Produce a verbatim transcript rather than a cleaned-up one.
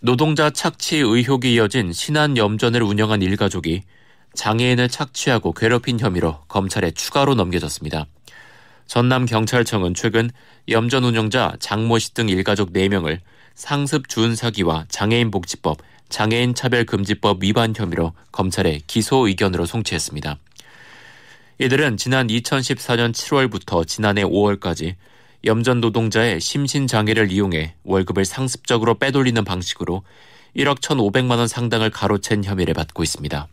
노동자 착취 의혹이 이어진 신안 염전을 운영한 일가족이 장애인을 착취하고 괴롭힌 혐의로 검찰에 추가로 넘겨졌습니다. 전남경찰청은 최근 염전 운영자 장모 씨 등 일가족 네 명을 상습 주운 사기와 장애인복지법, 장애인차별금지법 위반 혐의로 검찰에 기소 의견으로 송치했습니다. 이들은 지난 이천십사 년 칠월부터 지난해 오월까지 염전 노동자의 심신장애를 이용해 월급을 상습적으로 빼돌리는 방식으로 일억 천오백만 원 상당을 가로챈 혐의를 받고 있습니다.